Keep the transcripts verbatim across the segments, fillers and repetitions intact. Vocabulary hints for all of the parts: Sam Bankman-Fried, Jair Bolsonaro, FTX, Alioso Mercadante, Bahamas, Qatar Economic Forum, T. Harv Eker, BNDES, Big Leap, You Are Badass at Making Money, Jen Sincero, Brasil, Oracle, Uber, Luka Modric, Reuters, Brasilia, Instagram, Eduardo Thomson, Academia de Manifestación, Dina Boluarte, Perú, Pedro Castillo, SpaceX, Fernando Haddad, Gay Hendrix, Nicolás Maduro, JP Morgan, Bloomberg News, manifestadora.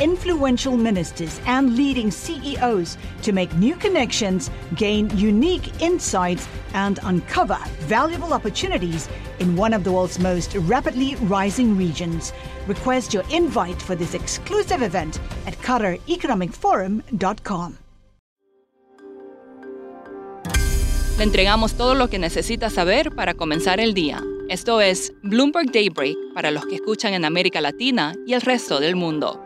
influential ministers, and leading C E Os to make new connections, gain unique insights, and uncover valuable opportunities in one of the world's most rapidly rising regions. Request your invite for this exclusive event at Qatar Economic Forum dot com. Le entregamos todo lo que necesita saber para comenzar el día. Esto es Bloomberg Daybreak para los que escuchan en América Latina y el resto del mundo.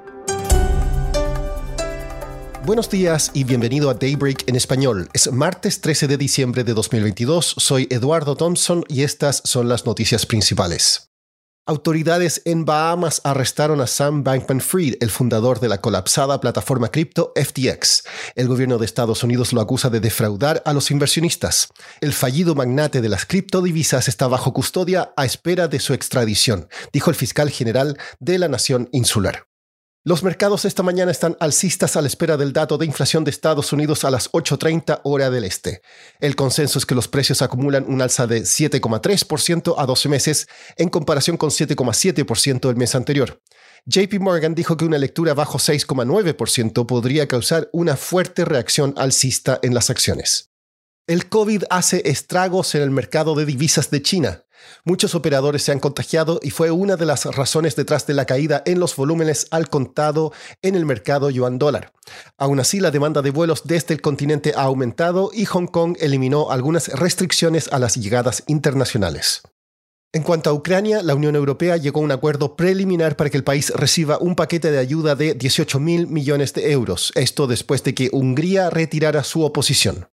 Buenos días y bienvenido a Daybreak en español. Es martes trece de diciembre de dos mil veintidós. Soy Eduardo Thomson y estas son las noticias principales. Autoridades en Bahamas arrestaron a Sam Bankman-Fried, el fundador de la colapsada plataforma cripto F T X. El gobierno de Estados Unidos lo acusa de defraudar a los inversionistas. El fallido magnate de las criptodivisas está bajo custodia a espera de su extradición, dijo el fiscal general de la Nación Insular. Los mercados esta mañana están alcistas a la espera del dato de inflación de Estados Unidos a las ocho treinta hora del este. El consenso es que los precios acumulan un alza de siete coma tres por ciento a doce meses en comparación con siete coma siete por ciento del mes anterior. J P Morgan dijo que una lectura bajo seis coma nueve por ciento podría causar una fuerte reacción alcista en las acciones. El COVID hace estragos en el mercado de divisas de China. Muchos operadores se han contagiado y fue una de las razones detrás de la caída en los volúmenes al contado en el mercado yuan-dólar. Aún así, la demanda de vuelos desde el continente ha aumentado y Hong Kong eliminó algunas restricciones a las llegadas internacionales. En cuanto a Ucrania, la Unión Europea llegó a un acuerdo preliminar para que el país reciba un paquete de ayuda de dieciocho mil millones de euros, esto después de que Hungría retirara su oposición.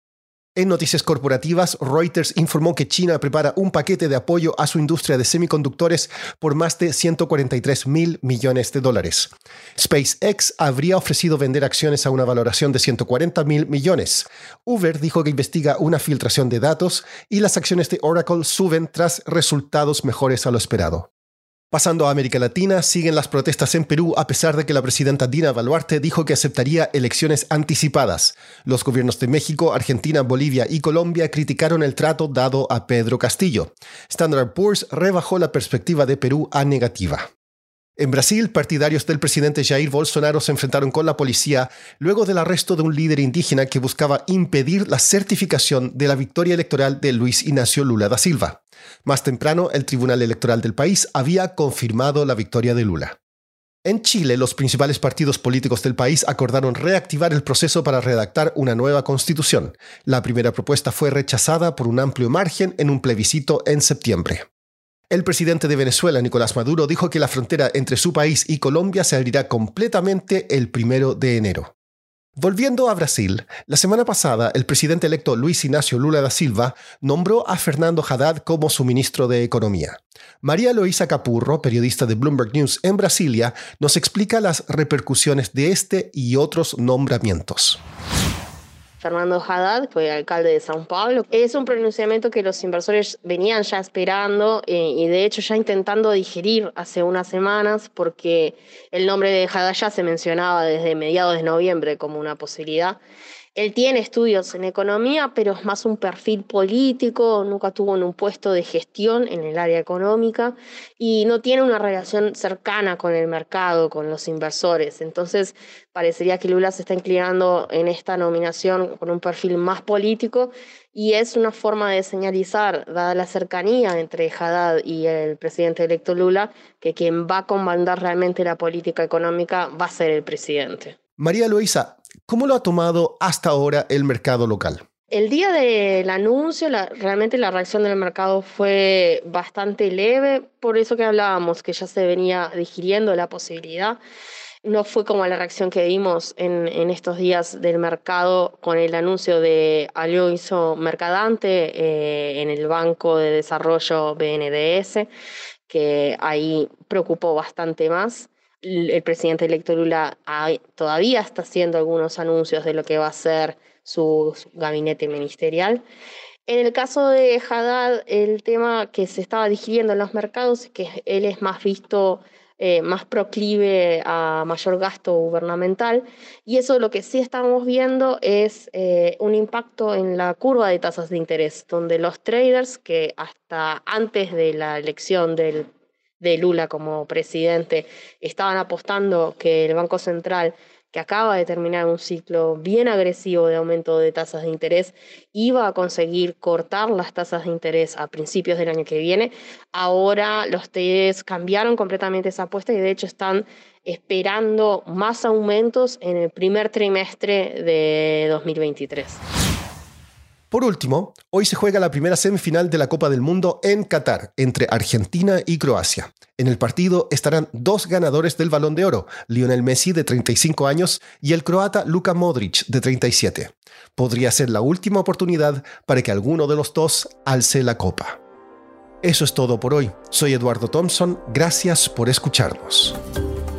En noticias corporativas, Reuters informó que China prepara un paquete de apoyo a su industria de semiconductores por más de ciento cuarenta y tres mil millones de dólares. SpaceX habría ofrecido vender acciones a una valoración de ciento cuarenta mil millones. Uber dijo que investiga una filtración de datos y las acciones de Oracle suben tras resultados mejores a lo esperado. Pasando a América Latina, siguen las protestas en Perú a pesar de que la presidenta Dina Boluarte dijo que aceptaría elecciones anticipadas. Los gobiernos de México, Argentina, Bolivia y Colombia criticaron el trato dado a Pedro Castillo. Standard and Poor's rebajó la perspectiva de Perú a negativa. En Brasil, partidarios del presidente Jair Bolsonaro se enfrentaron con la policía luego del arresto de un líder indígena que buscaba impedir la certificación de la victoria electoral de Luiz Inácio Lula da Silva. Más temprano, el Tribunal Electoral del país había confirmado la victoria de Lula. En Chile, los principales partidos políticos del país acordaron reactivar el proceso para redactar una nueva constitución. La primera propuesta fue rechazada por un amplio margen en un plebiscito en septiembre. El presidente de Venezuela, Nicolás Maduro, dijo que la frontera entre su país y Colombia se abrirá completamente el primero de enero. Volviendo a Brasil, la semana pasada el presidente electo Luiz Inácio Lula da Silva nombró a Fernando Haddad como su ministro de Economía. María Eloísa Capurro, periodista de Bloomberg News en Brasilia, nos explica las repercusiones de este y otros nombramientos. Fernando Haddad fue alcalde de São Paulo. Es un pronunciamiento que los inversores venían ya esperando eh, y de hecho ya intentando digerir hace unas semanas porque el nombre de Haddad ya se mencionaba desde mediados de noviembre como una posibilidad. Él tiene estudios en economía, pero es más un perfil político, nunca tuvo un puesto de gestión en el área económica y no tiene una relación cercana con el mercado, con los inversores. Entonces, parecería que Lula se está inclinando en esta nominación con un perfil más político y es una forma de señalizar, dada la cercanía entre Haddad y el presidente electo Lula, que quien va a comandar realmente la política económica va a ser el presidente. María Eloísa, ¿cómo lo ha tomado hasta ahora el mercado local? El día del anuncio, la, realmente la reacción del mercado fue bastante leve, por eso que hablábamos que ya se venía digiriendo la posibilidad. No fue como la reacción que vimos en, en estos días del mercado con el anuncio de Alioso Mercadante eh, en el Banco de Desarrollo B N D E S, que ahí preocupó bastante más. el presidente electo Lula todavía está haciendo algunos anuncios de lo que va a ser su gabinete ministerial. En el caso de Haddad, el tema que se estaba digiriendo en los mercados es que él es más visto, eh, más proclive a mayor gasto gubernamental, y eso lo que sí estamos viendo es eh, un impacto en la curva de tasas de interés, donde los traders que hasta antes de la elección del, de Lula como presidente estaban apostando que el Banco Central, que acaba de terminar un ciclo bien agresivo de aumento de tasas de interés, iba a conseguir cortar las tasas de interés a principios del año que viene. Ahora los traders cambiaron completamente esa apuesta y de hecho están esperando más aumentos en el primer trimestre de dos mil veintitrés. Por último, hoy se juega la primera semifinal de la Copa del Mundo en Qatar, entre Argentina y Croacia. En el partido estarán dos ganadores del Balón de Oro, Lionel Messi, de treinta y cinco años, y el croata Luka Modric, de treinta y siete. Podría ser la última oportunidad para que alguno de los dos alce la copa. Eso es todo por hoy. Soy Eduardo Thomson. Gracias por escucharnos.